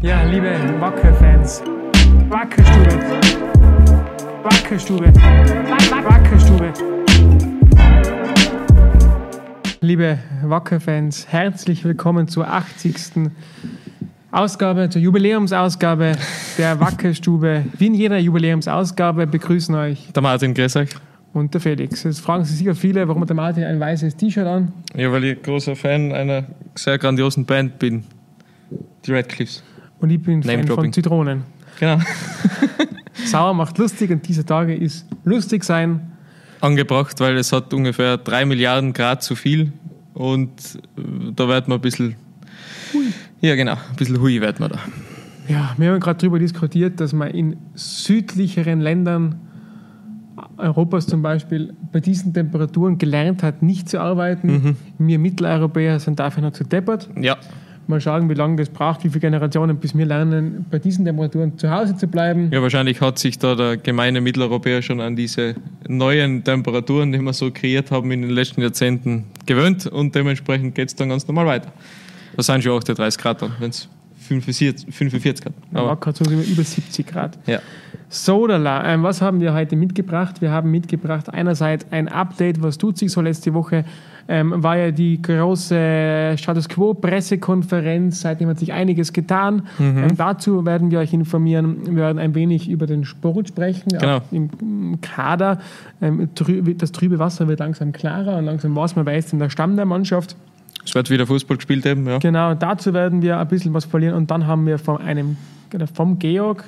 Ja, liebe Wacker-Fans, Wackerstube. Liebe Wacker-Fans, herzlich willkommen zur 80. Ausgabe, zur Jubiläumsausgabe der Wackerstube. Wie in jeder Jubiläumsausgabe begrüßen euch der Martin, grüß euch. Und der Felix. Jetzt fragen sich sicher viele, warum hat der Martin ein weißes T-Shirt an? Ja, weil ich großer Fan einer sehr grandiosen Band bin, die Redcliffs. Und ich bin Fan von Zitronen. Genau. Sauer macht lustig und diese Tage ist lustig sein angebracht, weil es hat ungefähr 3 Milliarden Grad zu viel und da wird man ein bisschen hui. Ja, genau, ein bisschen hui wird man da. Ja, wir haben gerade darüber diskutiert, dass man in südlicheren Ländern Europas zum Beispiel bei diesen Temperaturen gelernt hat, nicht zu arbeiten. Mhm. Wir Mitteleuropäer sind dafür noch zu deppert. Ja. Mal schauen, wie lange das braucht, wie viele Generationen, bis wir lernen, bei diesen Temperaturen zu Hause zu bleiben. Ja, wahrscheinlich hat sich da der gemeine Mitteleuropäer schon an diese neuen Temperaturen, die wir so kreiert haben, in den letzten Jahrzehnten gewöhnt und dementsprechend geht es dann ganz normal weiter. Das sind schon 38 Grad dann, wenn es 45 Grad. Aber gerade so über 70 Grad. Ja. So, was haben wir heute mitgebracht? Wir haben mitgebracht einerseits ein Update, was tut sich so letzte Woche. War ja die große Status Quo Pressekonferenz, seitdem hat sich einiges getan. Mhm. Dazu werden wir euch informieren. Wir werden ein wenig über den Sport sprechen, genau. Auch im Kader. Das trübe Wasser wird langsam klarer und langsam was man weiß in der Stamm der Mannschaft. Es wird wieder Fußball gespielt eben, ja. Genau, dazu werden wir ein bisschen was verlieren und dann haben wir vom Georg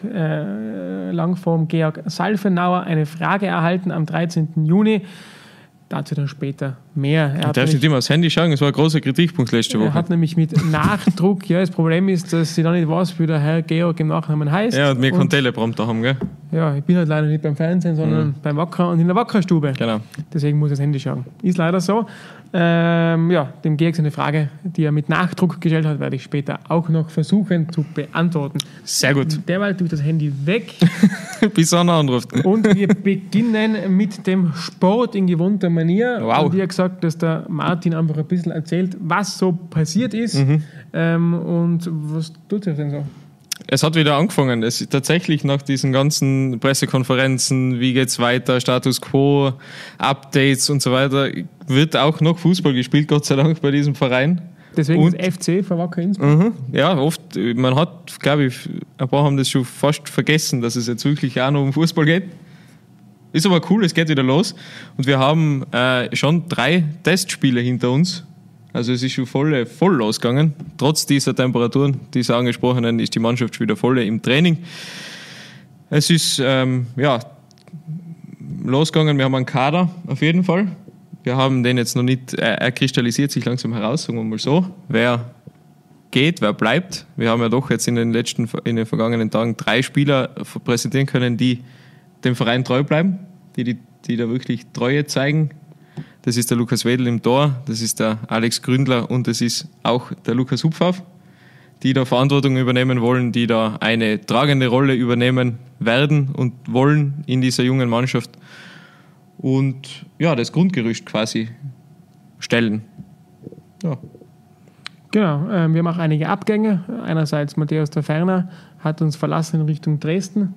Langform Georg Salfenauer eine Frage erhalten am 13. Juni. Dazu dann später mehr. Du darfst nicht immer aufs Handy schauen, es war ein großer Kritikpunkt letzte Woche. Er hat nämlich mit Nachdruck, ja, das Problem ist, dass ich noch nicht weiß, wie der Herr Georg im Nachnamen heißt. Ja, und wir keinen Teleprompter haben, gell? Ja, ich bin halt leider nicht beim Fernsehen, sondern beim Wacker und in der Wackerstube. Genau. Deswegen muss ich das Handy schauen. Ist leider so. Dem Georg eine Frage, die er mit Nachdruck gestellt hat, werde ich später auch noch versuchen zu beantworten. Sehr gut. Derweil tue ich das Handy weg. Bis einer anruft. Und wir beginnen mit dem Sport in gewohnter Manier. Wow. Und ich habe gesagt, dass der Martin einfach ein bisschen erzählt, was so passiert ist. Mhm. Und was tut sich denn so? Es hat wieder angefangen. Es ist tatsächlich nach diesen ganzen Pressekonferenzen, wie geht's weiter, Status Quo, Updates und so weiter, wird auch noch Fußball gespielt, Gott sei Dank, bei diesem Verein. Deswegen und das FC Wacker Innsbruck. Mhm. Ja, man hat, glaube ich, ein paar haben das schon fast vergessen, dass es jetzt wirklich auch noch um Fußball geht. Ist aber cool, es geht wieder los. Und wir haben schon 3 Testspiele hinter uns. Also es ist schon voll losgegangen. Trotz dieser Temperaturen, dieser angesprochenen, ist die Mannschaft schon wieder voll im Training. Es ist losgegangen. Wir haben einen Kader, auf jeden Fall. Wir haben den jetzt noch nicht, er kristallisiert sich langsam heraus, sagen wir mal so. Wer geht, wer bleibt. Wir haben ja doch jetzt in den vergangenen Tagen 3 Spieler präsentieren können, die dem Verein treu bleiben, die da wirklich Treue zeigen. Das ist der Lukas Wedel im Tor, das ist der Alex Gründler und das ist auch der Lukas Hupfer, die da Verantwortung übernehmen wollen, die da eine tragende Rolle übernehmen werden und wollen in dieser jungen Mannschaft und ja, das Grundgerüst quasi stellen. Ja. Genau, wir haben auch einige Abgänge. Einerseits Matthäus Taferner hat uns verlassen in Richtung Dresden.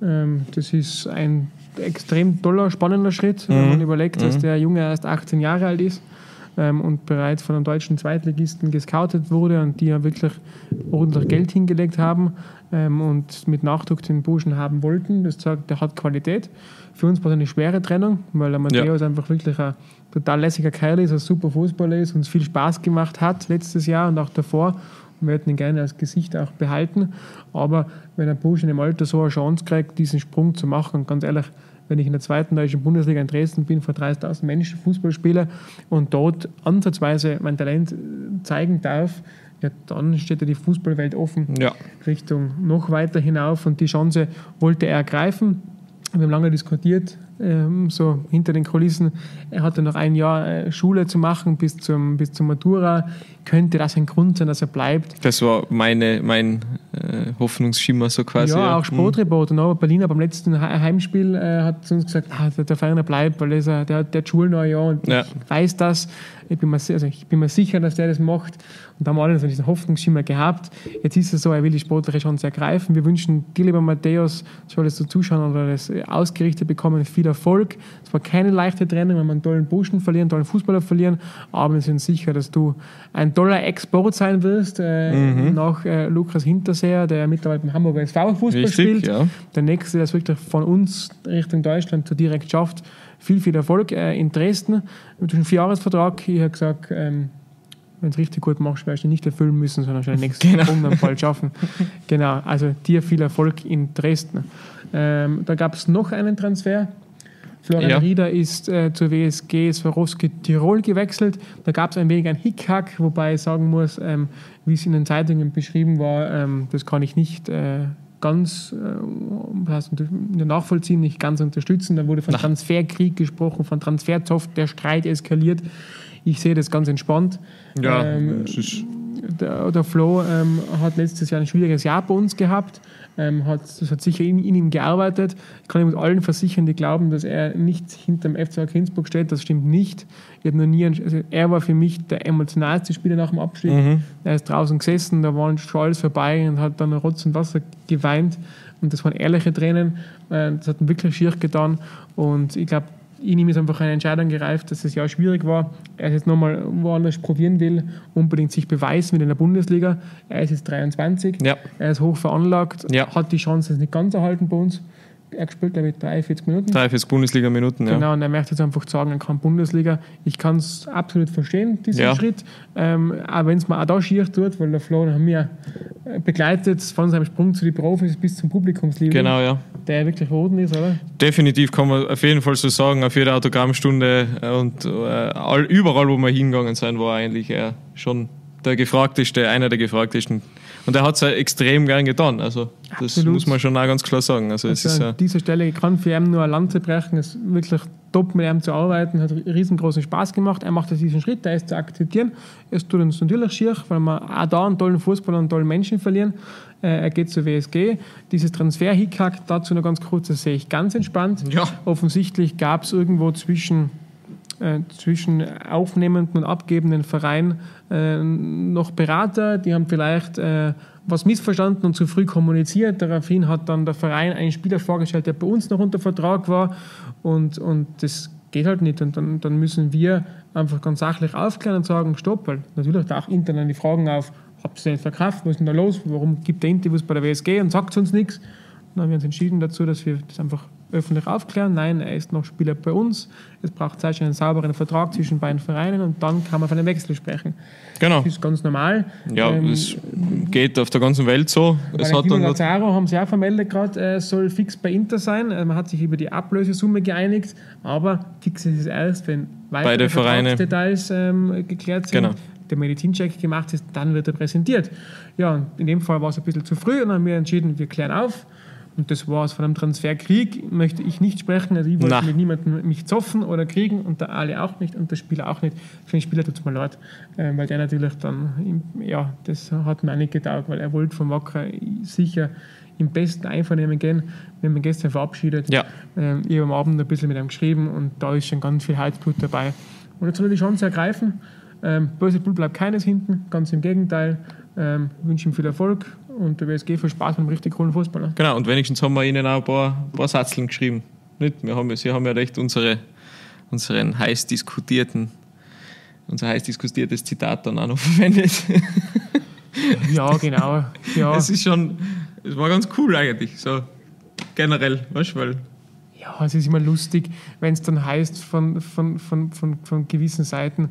Das ist ein extrem toller, spannender Schritt, wenn man überlegt, dass der Junge erst 18 Jahre alt ist und bereits von einem deutschen Zweitligisten gescoutet wurde und die ja wirklich ordentlich Geld hingelegt haben und mit Nachdruck den Burschen haben wollten. Das zeigt, der hat Qualität. Für uns war es eine schwere Trennung, weil der Matthäus einfach wirklich ein total lässiger Kerl ist, ein super Fußballer ist, uns viel Spaß gemacht hat letztes Jahr und auch davor. Wir hätten ihn gerne als Gesicht auch behalten, aber wenn ein Bursch in dem Alter so eine Chance kriegt, diesen Sprung zu machen, und ganz ehrlich, wenn ich in der 2. deutschen Bundesliga in Dresden bin, vor 30.000 Menschen Fußball spiele und dort ansatzweise mein Talent zeigen darf, ja, dann steht ja die Fußballwelt offen Richtung noch weiter hinauf und die Chance wollte er ergreifen. Wir haben lange diskutiert, so hinter den Kulissen. Er hatte noch ein Jahr Schule zu machen bis zum Matura. Könnte das ein Grund sein, dass er bleibt? Das war mein Hoffnungsschimmer so quasi. Ja, auch Sportreporter. Berliner beim letzten Heimspiel hat uns gesagt, der Ferner bleibt, weil der hat Schulneujahr und weiß das. Ich bin mir sicher, dass der das macht. Und da haben wir alle so diesen Hoffnungsschimmer gehabt. Jetzt ist es so, er will die sportliche Chance ergreifen. Wir wünschen dir, lieber Matthäus, soll das so zuschauen oder das ausgerichtet bekommen, viel Erfolg. Es war keine leichte Trennung, wenn wir einen tollen Burschen verlieren, einen tollen Fußballer verlieren. Aber wir sind sicher, dass du ein toller Export sein wirst. Nach Lukas Hinterseher, der mittlerweile beim Hamburger SV Fußball spielt. Ja. Der nächste, der es wirklich von uns Richtung Deutschland direkt schafft. Viel Erfolg in Dresden. Mit einem 4-Jahres-Vertrag. Ich habe gesagt, wenn es richtig gut machst, wirst du nicht erfüllen müssen, sondern schon den nächsten Runde bald schaffen. Genau, also dir viel Erfolg in Dresden. Da gab es noch einen Transfer. Florian Rieder ist zur WSG Swarovski-Tirol gewechselt. Da gab es ein wenig ein Hickhack, wobei ich sagen muss, wie es in den Zeitungen beschrieben war, das kann ich nicht ganz nachvollziehen, nicht ganz unterstützen. Da wurde von Transferkrieg gesprochen, von Transferzoff, der Streit eskaliert. Ich sehe das ganz entspannt. Ja, es ist der Flo hat letztes Jahr ein schwieriges Jahr bei uns gehabt. Das hat sicher in ihm gearbeitet. Ich kann ihm mit allen versichern, die glauben, dass er nicht hinter dem FC Wacker Innsbruck steht. Das stimmt nicht. Er war für mich der emotionalste Spieler nach dem Abstieg. Er ist draußen gesessen, da waren schon alles vorbei und hat dann Rotz und Wasser geweint. Und das waren ehrliche Tränen. Das hat ihn wirklich schier getan. Und ich glaube, in ihm ist einfach eine Entscheidung gereift, dass das Jahr schwierig war. Er ist jetzt nochmal woanders probieren will, unbedingt sich beweisen will in der Bundesliga. Er ist jetzt 23, er ist hoch veranlagt, hat die Chance, das nicht ganz erhalten bei uns. Er spielt, glaube ich, 43 Minuten. 43 Bundesliga-Minuten, ja. Genau, und er möchte jetzt einfach sagen, er kann Bundesliga. Ich kann es absolut verstehen, diesen Schritt. Aber wenn es mir auch da schier tut, weil der Flo haben wir begleitet von seinem Sprung zu den Profis bis zum Publikumsliebling. Genau, ja. Der wirklich roten ist, oder? Definitiv, kann man auf jeden Fall so sagen. Auf jeder Autogrammstunde und überall, wo wir hingegangen sind, war eigentlich er schon der Gefragteste, einer der Gefragtesten. Und er hat es ja extrem gern getan. Also das muss man schon auch ganz klar sagen. Also es ist an dieser Stelle kann für ihn nur ein Land zu brechen. Es ist wirklich top, mit ihm zu arbeiten. Hat riesengroßen Spaß gemacht. Er macht diesen Schritt, da ist zu akzeptieren. Es tut uns natürlich schier, weil wir auch da einen tollen Fußballer, einen tollen Menschen verlieren. Er geht zur WSG. Dieses Transfer-Hickhack, dazu noch ganz kurz, das sehe ich ganz entspannt. Ja. Offensichtlich gab es irgendwo zwischen aufnehmenden und abgebenden Vereinen noch Berater, die haben vielleicht was missverstanden und zu früh kommuniziert. Daraufhin hat dann der Verein einen Spieler vorgestellt, der bei uns noch unter Vertrag war und das geht halt nicht. Und dann müssen wir einfach ganz sachlich aufklären und sagen, stopp, weil natürlich da auch intern dann die Fragen auf, habt ihr den verkauft, was ist denn da los, warum gibt der Interviews bei der WSG und sagt uns nichts? Dann haben wir uns entschieden dazu, dass wir das einfach öffentlich aufklären. Nein, er ist noch Spieler bei uns. Es braucht Zeit, einen sauberen Vertrag zwischen beiden Vereinen und dann kann man von einem Wechsel sprechen. Genau. Das ist ganz normal. Ja, das geht auf der ganzen Welt so. Es hat dann Lazaro haben sie auch vermeldet gerade, er soll fix bei Inter sein. Man hat sich über die Ablösesumme geeinigt, aber fix ist es erst, wenn weitere Vertragsdetails geklärt sind. Genau. Der Medizincheck gemacht ist, dann wird er präsentiert. Ja, und in dem Fall war es ein bisschen zu früh und dann haben wir entschieden, wir klären auf. Und das war's. Von einem Transferkrieg möchte ich nicht sprechen. Also ich wollte mit niemandem mich zoffen oder kriegen und der Ali auch nicht und der Spieler auch nicht. Für den Spieler tut es mir leid, weil der natürlich dann, ja, das hat mir auch nicht getaugt, weil er wollte von Wacker sicher im besten Einvernehmen gehen. Wir haben ihn gestern verabschiedet. Ja. Ich habe am Abend ein bisschen mit ihm geschrieben und da ist schon ganz viel Heizblut dabei. Und jetzt soll er die Chance ergreifen. Böse Blut bleibt keines hinten, ganz im Gegenteil. Wünsche ihm viel Erfolg. Und der WSG viel Spaß mit einem richtig coolen Fußballer. Genau, und wenigstens haben wir ihnen auch ein paar Satzeln geschrieben. Nicht? Sie haben ja recht unser heiß diskutiertes Zitat dann auch noch verwendet. Ja, genau. Ja. Es war ganz cool eigentlich, so generell, weißt du, weil... Ja, es ist immer lustig, wenn es dann heißt von gewissen Seiten...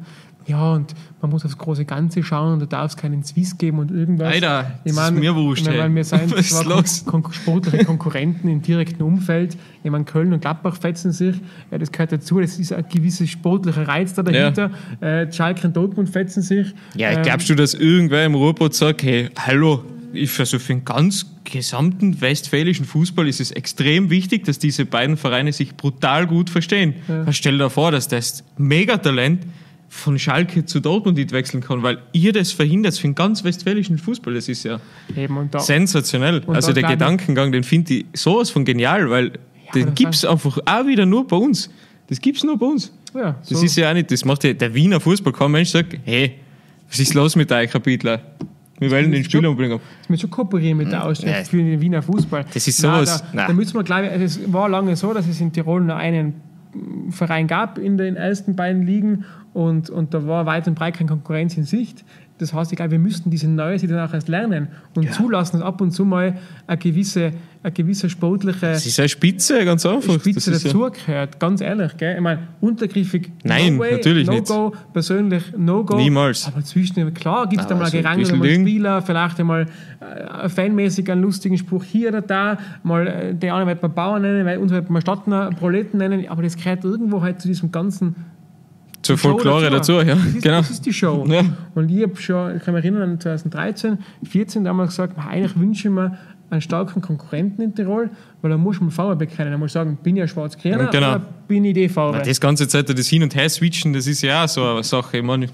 Ja, und man muss aufs große Ganze schauen und da darf es keinen Swiss geben und irgendwas. Alter, ist mir wurscht. Wir sind zwar sportliche Konkurrenten im direkten Umfeld. Ich meine, Köln und Gladbach fetzen sich. Ja, das gehört dazu. Das ist ein gewisser sportlicher Reiz da dahinter. Ja. Schalke und Dortmund fetzen sich. Ja, glaubst du, dass irgendwer im Ruhrpott sagt, hey, hallo, für den ganz gesamten westfälischen Fußball ist es extrem wichtig, dass diese beiden Vereine sich brutal gut verstehen. Ja. Stell dir vor, dass das Megatalent von Schalke zu Dortmund nicht wechseln kann, weil ihr das verhindert für den ganz westfälischen Fußball. Das ist ja sensationell. Also der Gedankengang, den finde ich sowas von genial, weil den gibt es einfach auch wieder nur bei uns. Das gibt es nur bei uns. Ja, so. Das ist ja auch nicht, das macht ja der Wiener Fußball. Kein Mensch sagt, hey, was ist los mit euch, Kapitler? Wir wollen den Spieler umbringen. Das müssen wir schon kooperieren mit der Ausstellung für den Wiener Fußball. Das ist sowas. Da müssen wir, glaube ich, es war lange so, dass es in Tirol nur einen Verein gab in den ersten beiden Ligen und da war weit und breit keine Konkurrenz in Sicht. Das heißt, ich glaube, wir müssten diese neue Situation auch erst lernen und zulassen, dass ab und zu mal eine gewisse sportliche... Das ist eine Spitze, ganz einfach. Spitze dazugehört, ganz ehrlich. Gell? Ich meine, untergriffig, nein, no way, natürlich no nicht. Go, persönlich no go. Niemals. Aber zwischen, klar, gibt es da mal also Gerangel, mal Spieler, vielleicht einmal fanmäßig einen lustigen Spruch hier oder da, mal der eine wird man Bauern nennen, weil uns wird man Stadtner, Proleten nennen, aber das gehört irgendwo halt zu diesem ganzen... Zur Folklore dazu, ja. Das ist die Show. Ja. Und ich habe schon, ich kann mich erinnern, an 2013, 2014 damals gesagt, eigentlich wünsche ich mir einen starken Konkurrenten in Tirol, weil da muss man VfB kennen. Da muss ich sagen, bin ich ein Schwarz-Grüner oder bin ich DVB? Das ganze Zeit, das Hin- und Her-Switchen, das ist ja auch so eine Sache. Ich meine,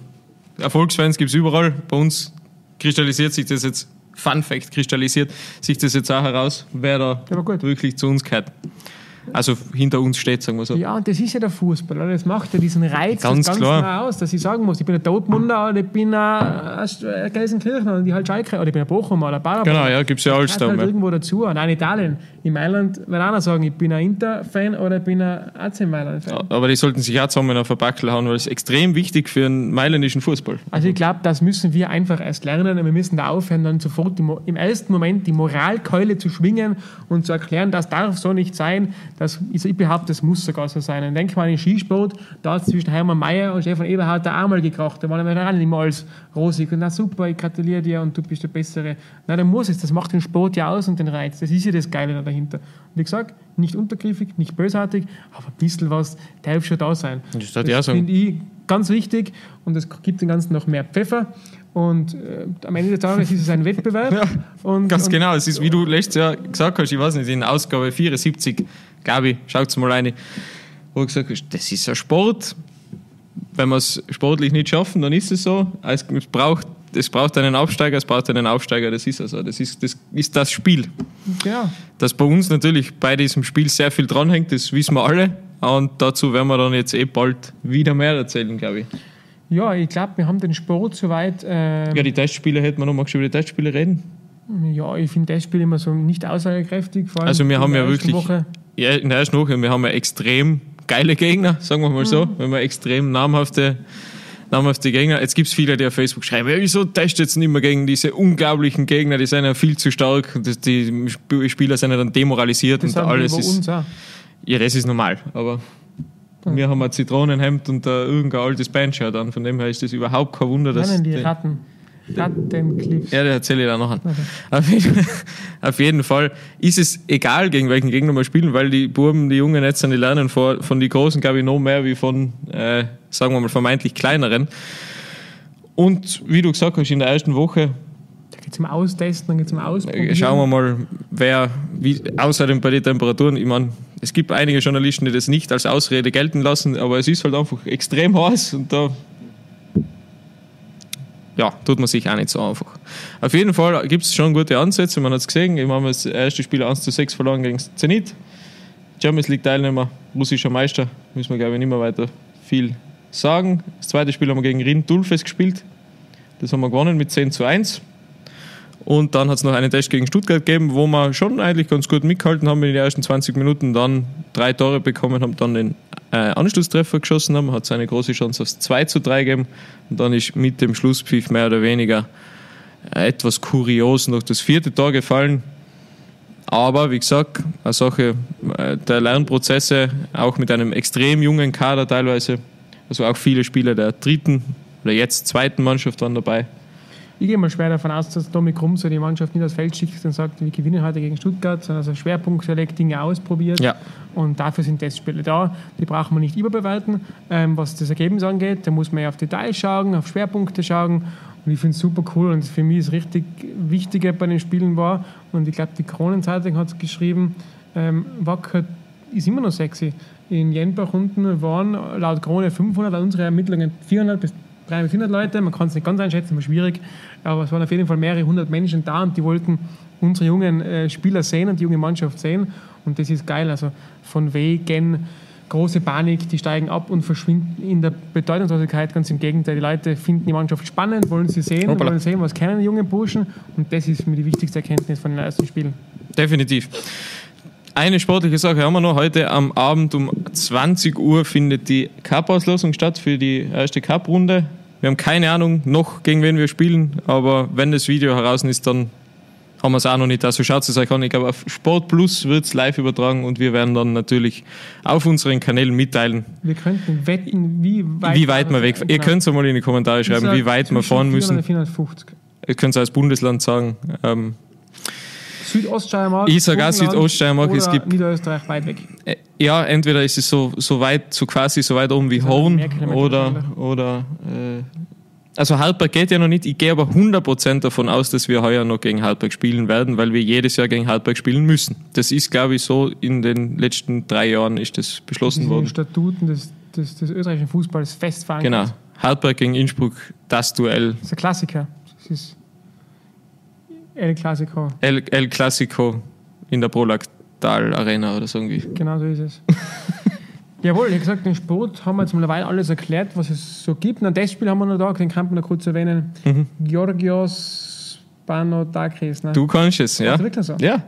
Erfolgsfans gibt es überall. Bei uns kristallisiert sich das jetzt, Fun Fact, kristallisiert sich das jetzt auch heraus, wer da wirklich zu uns gehört. Also hinter uns steht, sagen wir so. Ja, und das ist ja der Fußball. Oder? Das macht ja diesen Reiz ganz klar aus, dass ich sagen muss, ich bin ein Dortmunder oder ich bin ein Gelsenkirchner oder ich halt Schalke oder ich bin ein Bochumer oder Bader. Genau, ja, gibt es ja alles da. Halt irgendwo dazu. Nein, in Italien. Im Mailand wird einer sagen, ich bin ein Inter-Fan oder ich bin ein AC Mailand-Fan. Aber die sollten sich auch zusammen auf eine Backel hauen, weil es extrem wichtig für einen mailändischen Fußball ist. Also ich glaube, das müssen wir einfach erst lernen und wir müssen da aufhören, dann sofort im ersten Moment die Moralkeule zu schwingen und zu erklären, das darf so nicht sein. Das, ich behaupte, das muss sogar so sein. Dann denke ich mal an den Skisport, da hat zwischen Hermann Mayer und Stefan Eberhardt der einmal gekracht. Da waren wir dann nicht mal als rosig. Und na super, ich gratuliere dir und du bist der Bessere. Na, dann muss es. Das macht den Sport ja aus und den Reiz. Das ist ja das Geile dahinter. Und wie gesagt, nicht untergriffig, nicht bösartig, aber ein bisschen was darf schon da sein. Das finde ich ganz wichtig und das gibt dem Ganzen noch mehr Pfeffer. Und am Ende des Tages ist es ein Wettbewerb. Ja, und, genau, es ist, wie du letztes Jahr gesagt hast, ich weiß nicht, in Ausgabe 74, Gabi, schaut's mal rein, wo ich gesagt habe, das ist ein Sport. Wenn wir es sportlich nicht schaffen, dann ist es so. Es braucht einen Aufsteiger, das ist also. Das ist das Spiel. Ja. Dass bei uns natürlich bei diesem Spiel sehr viel dranhängt, das wissen wir alle. Und dazu werden wir dann jetzt bald wieder mehr erzählen, glaube ich. Ja, ich glaube, wir haben den Sport soweit... die Testspiele hätten wir noch. Magst du über die Testspiele reden? Ja, ich finde Testspiele immer so nicht aussagekräftig. Vor allem also wir haben ja wirklich... in der ersten Woche, wir haben ja extrem geile Gegner, sagen wir mal so. Wir haben ja extrem namhafte Gegner. Jetzt gibt es viele, die auf Facebook schreiben, wieso testet es nicht mehr gegen diese unglaublichen Gegner, die sind ja viel zu stark, die Spieler sind ja dann demoralisiert und alles ist... Ja, das ist normal, aber... Wir haben ein Zitronenhemd und irgendein altes Bandshirt an. Von dem her ist das überhaupt kein Wunder, dass... Nennen die Ratten. Rattencliffs. Ja, das erzähle ich da noch an. Okay. Auf jeden Fall ist es egal, gegen welchen Gegner wir spielen, weil die Buben, die Jungen jetzt, die lernen von den Großen, glaube ich, noch mehr wie von, sagen wir mal, vermeintlich kleineren. Und wie du gesagt hast, in der ersten Woche... Da geht es um Austesten, dann geht es um Ausprobieren. Schauen wir mal, außerdem bei den Temperaturen, ich meine... Es gibt einige Journalisten, die das nicht als Ausrede gelten lassen, aber es ist halt einfach extrem heiß und da tut man sich auch nicht so einfach. Auf jeden Fall gibt es schon gute Ansätze, man hat es gesehen. Wir haben das erste Spiel 1:6 verloren gegen Zenit. Champions League Teilnehmer, russischer Meister, müssen wir glaube ich nicht mehr weiter viel sagen. Das zweite Spiel haben wir gegen Rindulfes gespielt, das haben wir gewonnen mit 10:1. Und dann hat es noch einen Test gegen Stuttgart gegeben, wo wir schon eigentlich ganz gut mitgehalten haben in den ersten 20 Minuten, dann 3 Tore bekommen haben, dann den Anschlusstreffer geschossen haben, hat es eine große Chance aufs 2:3 gegeben und dann ist mit dem Schlusspfiff mehr oder weniger etwas kurios noch das 4. Tor gefallen. Aber wie gesagt, eine Sache der Lernprozesse, auch mit einem extrem jungen Kader teilweise, also auch viele Spieler der 3. oder jetzt 2. Mannschaft waren dabei. Ich gehe mal schwer davon aus, dass Tommy Krumm so die Mannschaft nicht aufs Feld schickt und sagt, wir gewinnen heute gegen Stuttgart, sondern also Schwerpunkt, Select, Dinge ausprobiert. Ja. Und dafür sind Testspiele da. Die braucht man nicht überbewerten. Was das Ergebnis angeht, da muss man ja auf Details schauen, auf Schwerpunkte schauen. Und ich finde es super cool und für mich ist richtig Wichtige bei den Spielen war. Und ich glaube, die Kronenzeitung hat es geschrieben, Wacker ist immer noch sexy. In Jenbach unten waren laut Krone 500, an unseren Ermittlungen 400 bis 300 Leute, man kann es nicht ganz einschätzen, war schwierig, aber es waren auf jeden Fall mehrere hundert Menschen da und die wollten unsere jungen Spieler sehen und die junge Mannschaft sehen und das ist geil, also von wegen große Panik, die steigen ab und verschwinden in der Bedeutungslosigkeit. Ganz im Gegenteil, die Leute finden die Mannschaft spannend, wollen sie sehen, wollen sehen, was können die jungen Burschen. Und das ist mir die wichtigste Erkenntnis von den ersten Spielen. Definitiv. Eine sportliche Sache haben wir noch. Heute am Abend um 20 Uhr findet die Cup-Auslosung statt für die erste Cup-Runde. Wir haben keine Ahnung noch, gegen wen wir spielen, aber wenn das Video heraus ist, dann haben wir es auch noch nicht. Also schaut es euch an. Ich glaube, auf Sport Plus wird es live übertragen und wir werden dann natürlich auf unseren Kanälen mitteilen. Wir könnten wetten, wie weit wir wegfahren. Ihr könnt es mal in die Kommentare schreiben, wie weit wir fahren müssen. 450. Ihr könnt es als Bundesland sagen. Südoststeiermark, ich sage auch Südoststeiermark, es gibt Niederösterreich weit weg. Ja, entweder ist es so weit oben wie Horn also Hartberg geht ja noch nicht. Ich gehe aber 100% davon aus, dass wir heuer noch gegen Hartberg spielen werden, weil wir jedes Jahr gegen Hartberg spielen müssen. Das ist, glaube ich, so in den letzten 3 Jahren ist das beschlossen worden. Das ist in den Statuten des österreichischen Fußballs fest verankert. Genau, Hartberg gegen Innsbruck, das Duell. Das ist ein Klassiker. Das ist El Clasico. El Clasico in der Prolaktal-Arena oder so irgendwie. Genau so ist es. Jawohl, wie gesagt, den Sport haben wir jetzt mittlerweile alles erklärt, was es so gibt. Und das Spiel haben wir noch da, den kann man noch kurz erwähnen. Mhm. Georgios Spanoudakis. Ne? Du kannst es, ja. Das wirklich so. Ja.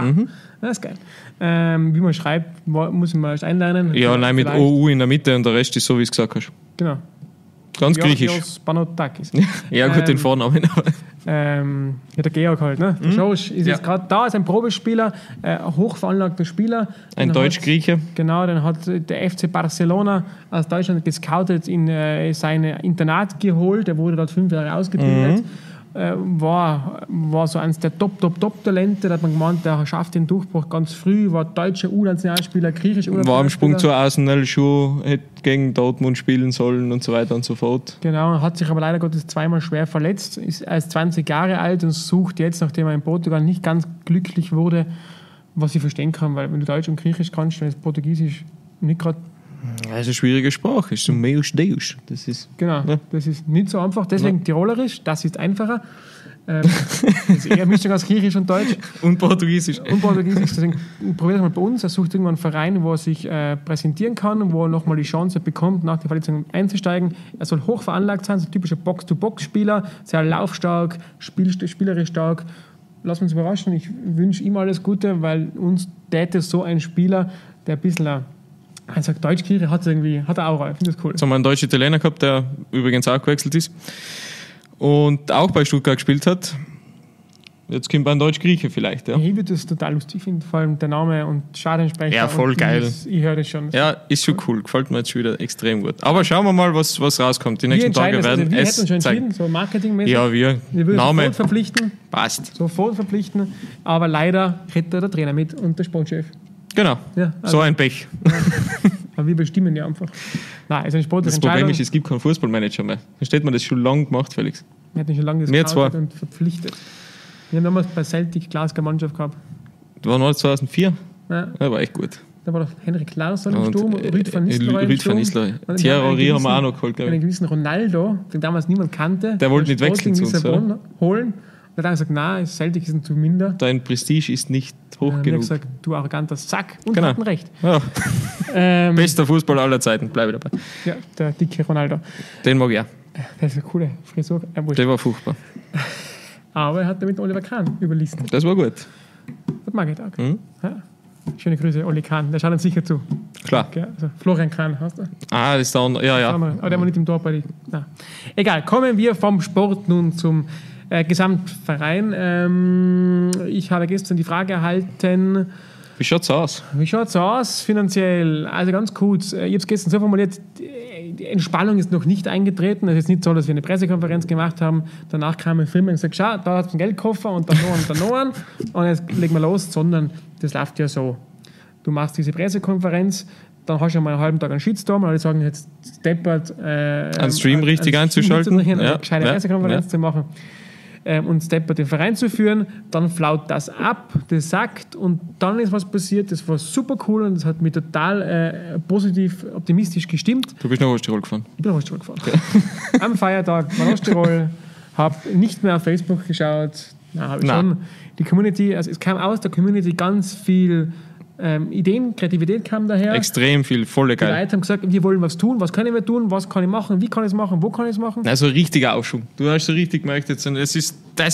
Mhm. Das ist geil. Wie man schreibt, muss man erst einlernen. Ja, nein, mit OU in der Mitte und der Rest ist so, wie du es gesagt hast. Genau. Ganz Georgios griechisch. Spanoudakis. Ja, gut, den Vornamen. Der Georg halt, ne? Der George ist jetzt gerade da, ist ein Probespieler, hochveranlagter Spieler. Ein Deutsch-Grieche. Genau, dann hat der FC Barcelona aus Deutschland gescoutet, in sein Internat geholt. Er wurde dort 5 Jahre ausgebildet. War so eines der Top-Talente. Da hat man gemeint, der schafft den Durchbruch ganz früh. War deutscher U-Nationalspieler, griechischer U-Nationalspieler. War am Sprung zu Arsenal schon, hätte gegen Dortmund spielen sollen und so weiter und so fort. Genau, hat sich aber leider Gottes 2-mal schwer verletzt. Ist erst 20 Jahre alt und sucht jetzt, nachdem er in Portugal nicht ganz glücklich wurde, was ich verstehen kann, weil wenn du Deutsch und Griechisch kannst, dann ist Portugiesisch nicht gerade... Das ist eine schwierige Sprache, ist so Meus Deus. Das ist, genau, ja. Das ist nicht so einfach, deswegen Tirolerisch, das ist einfacher. Das ist eher Mischung aus Griechisch und Deutsch. Und Portugiesisch, deswegen probiert es mal bei uns. Er sucht irgendwann einen Verein, wo er sich präsentieren kann und wo er nochmal die Chance bekommt, nach der Verletzung einzusteigen. Er soll hoch veranlagt sein, so ein typischer Box-to-Box-Spieler, sehr laufstark, spielerisch stark. Lass uns überraschen, ich wünsche ihm alles Gute, weil uns täte so ein Spieler, der ein bisschen... Ich sage, Deutsch-Grieche hat er Aura, ich finde das cool. Jetzt haben wir einen deutschen Italiener gehabt, der übrigens auch gewechselt ist und auch bei Stuttgart gespielt hat. Jetzt kommt ein Deutsch-Grieche vielleicht. Ja. Ich würde das total lustig finden, vor allem der Name und Schadensprecher. Ja, voll geil. Ich höre das schon. Ja, ist schon cool, gefällt mir jetzt schon wieder extrem gut. Aber schauen wir mal, was rauskommt. Die nächsten Tage werden wir es schon entschieden, so marketingmäßig. Ja, wir würden sofort verpflichten. Passt. Sofort verpflichten, aber leider kriegt da der Trainer mit und der Sportchef. Genau, ja, also, so ein Pech. Ja. Aber wir bestimmen ja einfach. Nein, also ein Sport das Problem ist, es gibt keinen Fußballmanager mehr. Versteht man, das schon lange gemacht, Felix. Wir hatten schon lange das gemacht und verpflichtet. Wir haben damals bei Celtic Glasgow Mannschaft gehabt. Das war noch 2004? Ja. Das war echt gut. Da war doch Henrik Larsson im Sturm, Ruud van Nistelrooy im Sturm. Thierry haben wir auch noch geholt, glaube ich. Einen gewissen Ronaldo, den damals niemand kannte. Der wollte nicht wechseln zu uns. Ja. Holen. Da hat er gesagt, nein, Celtic ist zu minder. Dein Prestige ist nicht hoch genug. Er hat gesagt, du arroganter Sack. Und genau. Hatten recht. Ja. Bester Fußballer aller Zeiten, bleibe dabei. Ja, der dicke Ronaldo. Den mag ich auch. Das ist eine coole Frisur. Der war furchtbar. Aber er hat damit Oliver Kahn überlisten. Das war gut. Das mag ich auch. Mhm. Ja. Schöne Grüße, Oli Kahn. Der schaut uns sicher zu. Klar. Okay, also Florian Kahn, hast du? Ah, das ist da. Ja. Aber der war nicht im Tor bei dir. Egal, kommen wir vom Sport nun zum... Gesamtverein. Ich habe gestern die Frage erhalten. Wie schaut's aus? Wie schaut's aus finanziell? Also ganz kurz. Ich habe es gestern so formuliert, die Entspannung ist noch nicht eingetreten. Es ist nicht so, dass wir eine Pressekonferenz gemacht haben. Danach kam ein Film und gesagt, schau, da hat es einen Geldkoffer und dann noch einen. Und jetzt legen wir los, sondern das läuft ja so. Du machst diese Pressekonferenz, dann hast du mal einen halben Tag einen Shitstorm, alle sagen jetzt deppert, einen Stream richtig einzuschalten, eine gescheite Pressekonferenz zu machen. Und Stepper den Verein zu führen, dann flaut das ab, das sagt und dann ist was passiert, das war super cool und das hat mich total positiv, optimistisch gestimmt. Du bist nach Osttirol gefahren? Ich bin nach Osttirol gefahren. Okay. Am Feiertag war Osttirol, habe nicht mehr auf Facebook geschaut, habe schon die Community, also es kam aus der Community ganz viel Ideen, Kreativität kam daher. Extrem viel, voll geil. Die Leute haben gesagt, wir wollen was tun, was können wir tun, was kann ich machen, wie kann ich es machen, wo kann ich es machen. Also richtiger Aufschwung. Du hast so richtig gemerkt, jetzt, das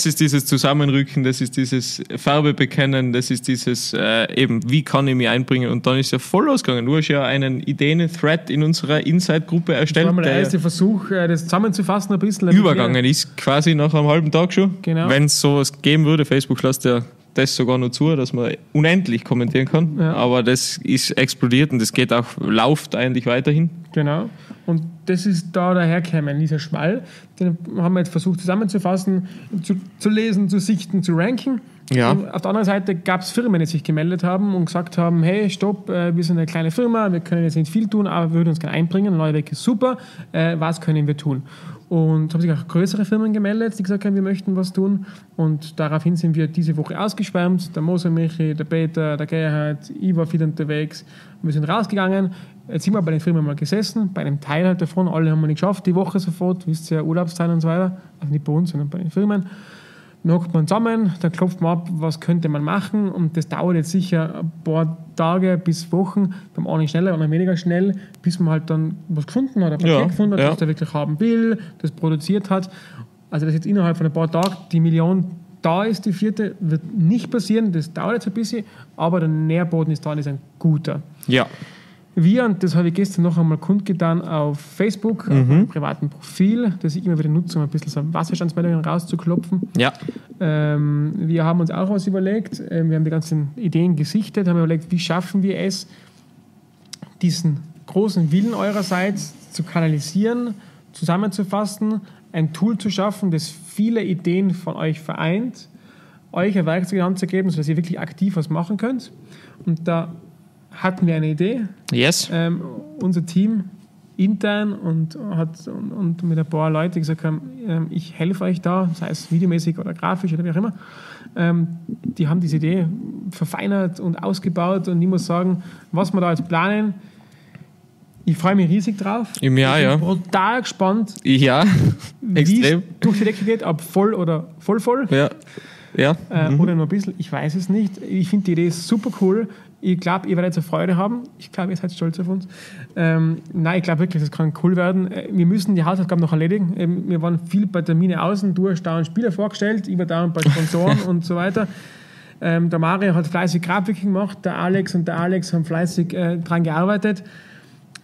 ist dieses Zusammenrücken, das ist dieses Farbe bekennen, das ist dieses eben, wie kann ich mich einbringen, und dann ist ja voll losgegangen. Du hast ja einen Ideen-Thread in unserer Inside-Gruppe erstellt. Das war mal der erste Versuch, das zusammenzufassen ein bisschen. Übergangen ist quasi nach einem halben Tag schon. Genau. Wenn es sowas geben würde, Facebook lässt ja das sogar noch zu, dass man unendlich kommentieren kann, ja. Aber das ist explodiert und das geht auch, läuft eigentlich weiterhin. Genau, und das ist da daherkämen, dieser Schwall, den haben wir jetzt versucht zusammenzufassen, zu lesen, zu sichten, zu ranken. Ja. Und auf der anderen Seite gab es Firmen, die sich gemeldet haben und gesagt haben, hey, stopp, wir sind eine kleine Firma, wir können jetzt nicht viel tun, aber wir würden uns gerne einbringen, neue Weg ist super, was können wir tun? Und haben sich auch größere Firmen gemeldet, die gesagt haben, wir möchten was tun. Und daraufhin sind wir diese Woche ausgeschwärmt. Der Moser Michi, der Peter, der Gerhard, ich war viel unterwegs. Wir sind rausgegangen. Jetzt sind wir bei den Firmen mal gesessen, bei einem Teil halt davon. Alle haben wir nicht geschafft, die Woche sofort, wisst ihr, Urlaubszeit und so weiter. Also nicht bei uns, sondern bei den Firmen. Dann hockt man zusammen, dann klopft man ab, was könnte man machen. Und das dauert jetzt sicher ein paar Tage bis Wochen, beim einen schneller und weniger schnell, bis man halt dann was gefunden hat, ein Paket gefunden hat, das der wirklich haben will, das produziert hat. Also das jetzt innerhalb von ein paar Tagen, die Million da ist, die vierte, wird nicht passieren, das dauert jetzt ein bisschen, aber der Nährboden ist da, ist ein guter. Ja. Wir, und das habe ich gestern noch einmal kundgetan auf Facebook, auf meinem privaten Profil, das ich immer wieder nutze, um ein bisschen so Wasserstandsmeldungen rauszuklopfen. Ja. Wir haben uns auch was überlegt, wir haben die ganzen Ideen gesichtet, haben überlegt, wie schaffen wir es, diesen großen Willen eurerseits zu kanalisieren, zusammenzufassen, ein Tool zu schaffen, das viele Ideen von euch vereint, euch ein Werkzeug anzugeben, sodass ihr wirklich aktiv was machen könnt. Und da hatten wir eine Idee. Yes. Unser Team intern und mit ein paar Leuten gesagt haben, ich helfe euch da, sei es videomäßig oder grafisch oder wie auch immer. Die haben diese Idee verfeinert und ausgebaut, und ich muss sagen, was wir da jetzt planen, ich freue mich riesig drauf. Im Jahr, ja. Ich bin brutal gespannt, wie es durch die Decke geht, ob voll oder voll. Ja. Ja. Oder nur ein bisschen, ich weiß es nicht. Ich finde die Idee super cool. Ich glaube, ihr werdet so Freude haben. Ich glaube, ihr seid stolz auf uns. Nein, ich glaube wirklich, das kann cool werden. Wir müssen die Hausaufgaben noch erledigen. Wir waren viel bei Termine außen. Du hast da einen Spieler vorgestellt, ich war da bei Sponsoren und so weiter. Der Mario hat fleißig Grafik gemacht. Der Alex und der Alex haben fleißig dran gearbeitet.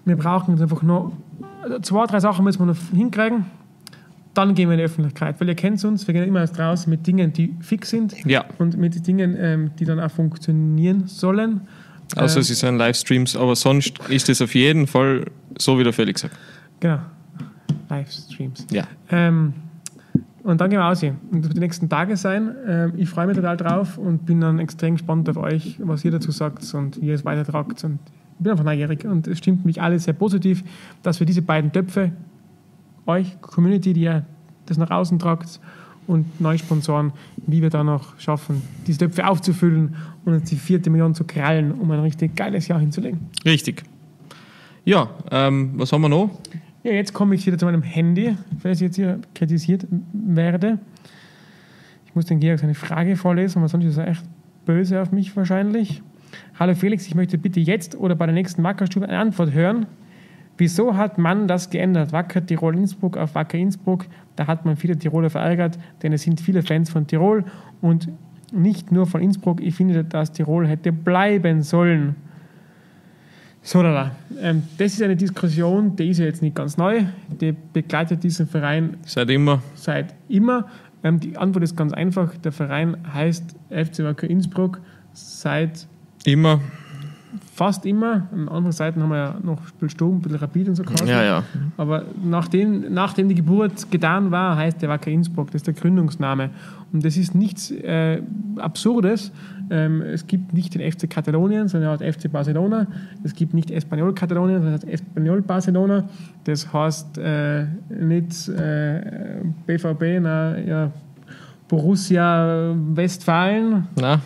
Wir brauchen jetzt einfach noch 2, 3 Sachen, müssen wir noch hinkriegen. Dann gehen wir in die Öffentlichkeit, weil ihr kennt uns, wir gehen immer erst raus mit Dingen, die fix sind und mit Dingen, die dann auch funktionieren sollen. Also es sind Livestreams, aber sonst ist es auf jeden Fall so, wie der Felix sagt. Genau, Livestreams. Ja. Und dann gehen wir aussehen. Und das wird die nächsten Tage sein. Ich freue mich total drauf und bin dann extrem gespannt auf euch, was ihr dazu sagt und wie ihr es weitertragt. Und ich bin einfach neugierig und es stimmt mich alles sehr positiv, dass wir diese beiden Töpfe, euch, Community, die ihr das nach außen tragt, und neue Sponsoren, wie wir da noch schaffen, diese Töpfe aufzufüllen und uns die 4. Million zu krallen, um ein richtig geiles Jahr hinzulegen. Richtig. Ja, was haben wir noch? Ja, jetzt komme ich wieder zu meinem Handy, falls ich jetzt hier kritisiert werde. Ich muss den Georg seine Frage vorlesen, weil sonst ist er echt böse auf mich wahrscheinlich. Hallo Felix, ich möchte bitte jetzt oder bei der nächsten Wackerstube eine Antwort hören. Wieso hat man das geändert? Wacker Tirol Innsbruck auf Wacker Innsbruck. Da hat man viele Tiroler verärgert, denn es sind viele Fans von Tirol und nicht nur von Innsbruck. Ich finde, dass Tirol hätte bleiben sollen. So, das ist eine Diskussion, die ist ja jetzt nicht ganz neu. Die begleitet diesen Verein seit immer. Die Antwort ist ganz einfach. Der Verein heißt FC Wacker Innsbruck seit immer. Fast immer. An anderen Seiten haben wir ja noch Spielsturm, ein bisschen Rapid und so quasi. Ja. Aber nachdem die Geburt getan war, heißt der Wacker Innsbruck. Das ist der Gründungsname. Und das ist nichts Absurdes. Es gibt nicht den FC Katalonien, sondern den FC Barcelona. Es gibt nicht Espanyol Katalonien, sondern den Espanyol Barcelona. Das heißt nicht BVB, Borussia Westfalen. Na.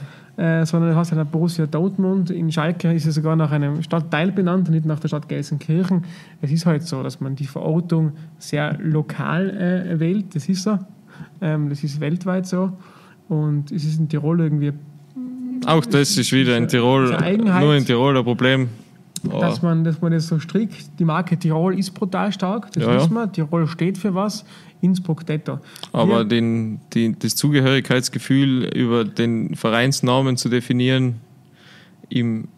Sondern du hast ja Borussia Dortmund. In Schalke ist es sogar nach einem Stadtteil benannt, nicht nach der Stadt Gelsenkirchen. Es ist halt so, dass man die Verortung sehr lokal wählt. Das ist so. Das ist weltweit so. Und es ist in Tirol irgendwie Auch das ist wieder in Tirol, nur in Tirol ein Problem. Dass man das so strikt, die Marke Tirol ist brutal stark, das wissen wir, Tirol steht für was, Innsbruck Täter. Aber das Zugehörigkeitsgefühl über den Vereinsnamen zu definieren,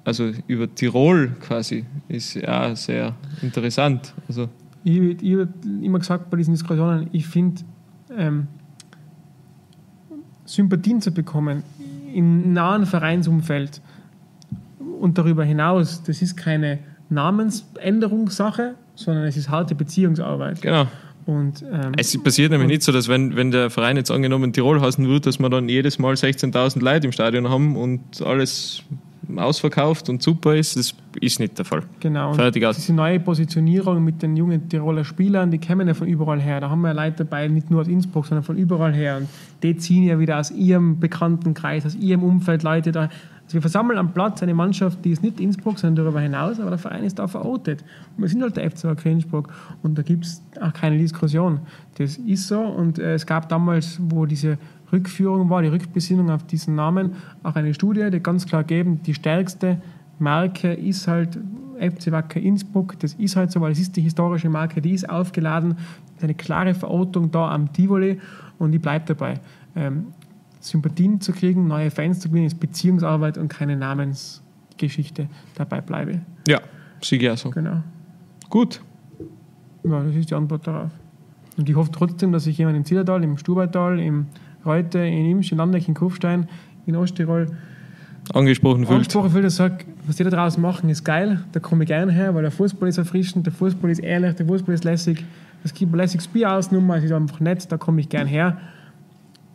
also über Tirol quasi, ist ja sehr interessant. Also ich habe immer gesagt bei diesen Diskussionen, ich finde, Sympathien zu bekommen im nahen Vereinsumfeld und darüber hinaus, das ist keine Namensänderungssache, sondern es ist harte Beziehungsarbeit. Genau. Und, es passiert nämlich nicht so, dass wenn der Verein jetzt angenommen Tirol heißen wird, dass wir dann jedes Mal 16.000 Leute im Stadion haben und alles ausverkauft und super ist. Das ist nicht der Fall. Genau. Fertig aus. Diese neue Positionierung mit den jungen Tiroler Spielern, die kämen ja von überall her. Da haben wir ja Leute dabei, nicht nur aus Innsbruck, sondern von überall her. Und die ziehen ja wieder aus ihrem Bekanntenkreis, aus ihrem Umfeld Leute da. Also wir versammeln am Platz eine Mannschaft, die ist nicht Innsbruck, sondern darüber hinaus, aber der Verein ist da verortet. Und wir sind halt der FC Wacker Innsbruck und da gibt es auch keine Diskussion. Das ist so und es gab damals, wo diese Rückführung war, die Rückbesinnung auf diesen Namen, auch eine Studie, die ganz klar geben, die stärkste Marke ist halt FC Wacker Innsbruck, das ist halt so, weil es ist die historische Marke, die ist aufgeladen, ist eine klare Verortung da am Tivoli und die bleibt dabei. Sympathien zu kriegen, neue Fans zu gewinnen, ist Beziehungsarbeit und keine Namensgeschichte. Dabei bleibe. Ja, sicher so. Genau. Gut. Ja, das ist die Antwort darauf. Und ich hoffe trotzdem, dass sich jemand im Zillertal, im Stubaital, im Reute, in Imsch, in Landeck, in Kufstein, in Osttirol angesprochen fühlt, dass sagt, was die da draußen machen, ist geil, da komme ich gerne her, weil der Fußball ist erfrischend, der Fußball ist ehrlich, der Fußball ist lässig, es gibt ein lässiges Bier aus, es ist einfach nett, da komme ich gerne her.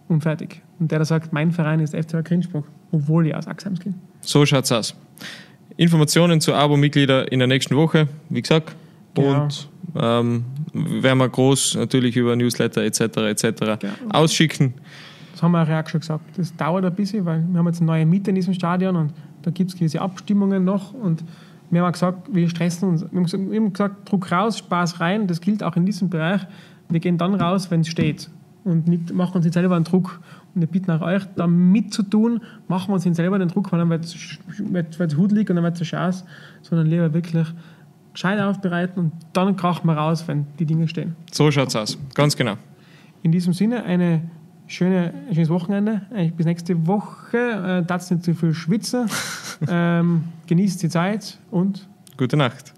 Und fertig. Und der sagt, mein Verein ist FC Wacker Innsbruck, obwohl ich aus Axheim bin. So schaut's aus. Informationen zu Abo-Mitgliedern in der nächsten Woche, wie gesagt. Ja. Und werden wir groß natürlich über Newsletter etc. Ja. ausschicken. Das haben wir auch schon gesagt. Das dauert ein bisschen, weil wir haben jetzt eine neue Miete in diesem Stadion und da gibt es gewisse Abstimmungen noch. Und wir haben auch gesagt, wir stressen uns. Wir haben gesagt, Druck raus, Spaß rein. Das gilt auch in diesem Bereich. Wir gehen dann raus, wenn es steht. Und nicht, machen uns nicht selber einen Druck. Und wir bitten auch euch, da mitzutun, machen wir uns nicht selber den Druck, weil dann wird es hudelig und dann wird es eine Chance, sondern lieber wirklich gescheit aufbereiten und dann krachen wir raus, wenn die Dinge stehen. So schaut es aus, ganz genau. In diesem Sinne, ein schönes Wochenende. Bis nächste Woche. Darfst nicht zu viel schwitzen. Genießt die Zeit und gute Nacht.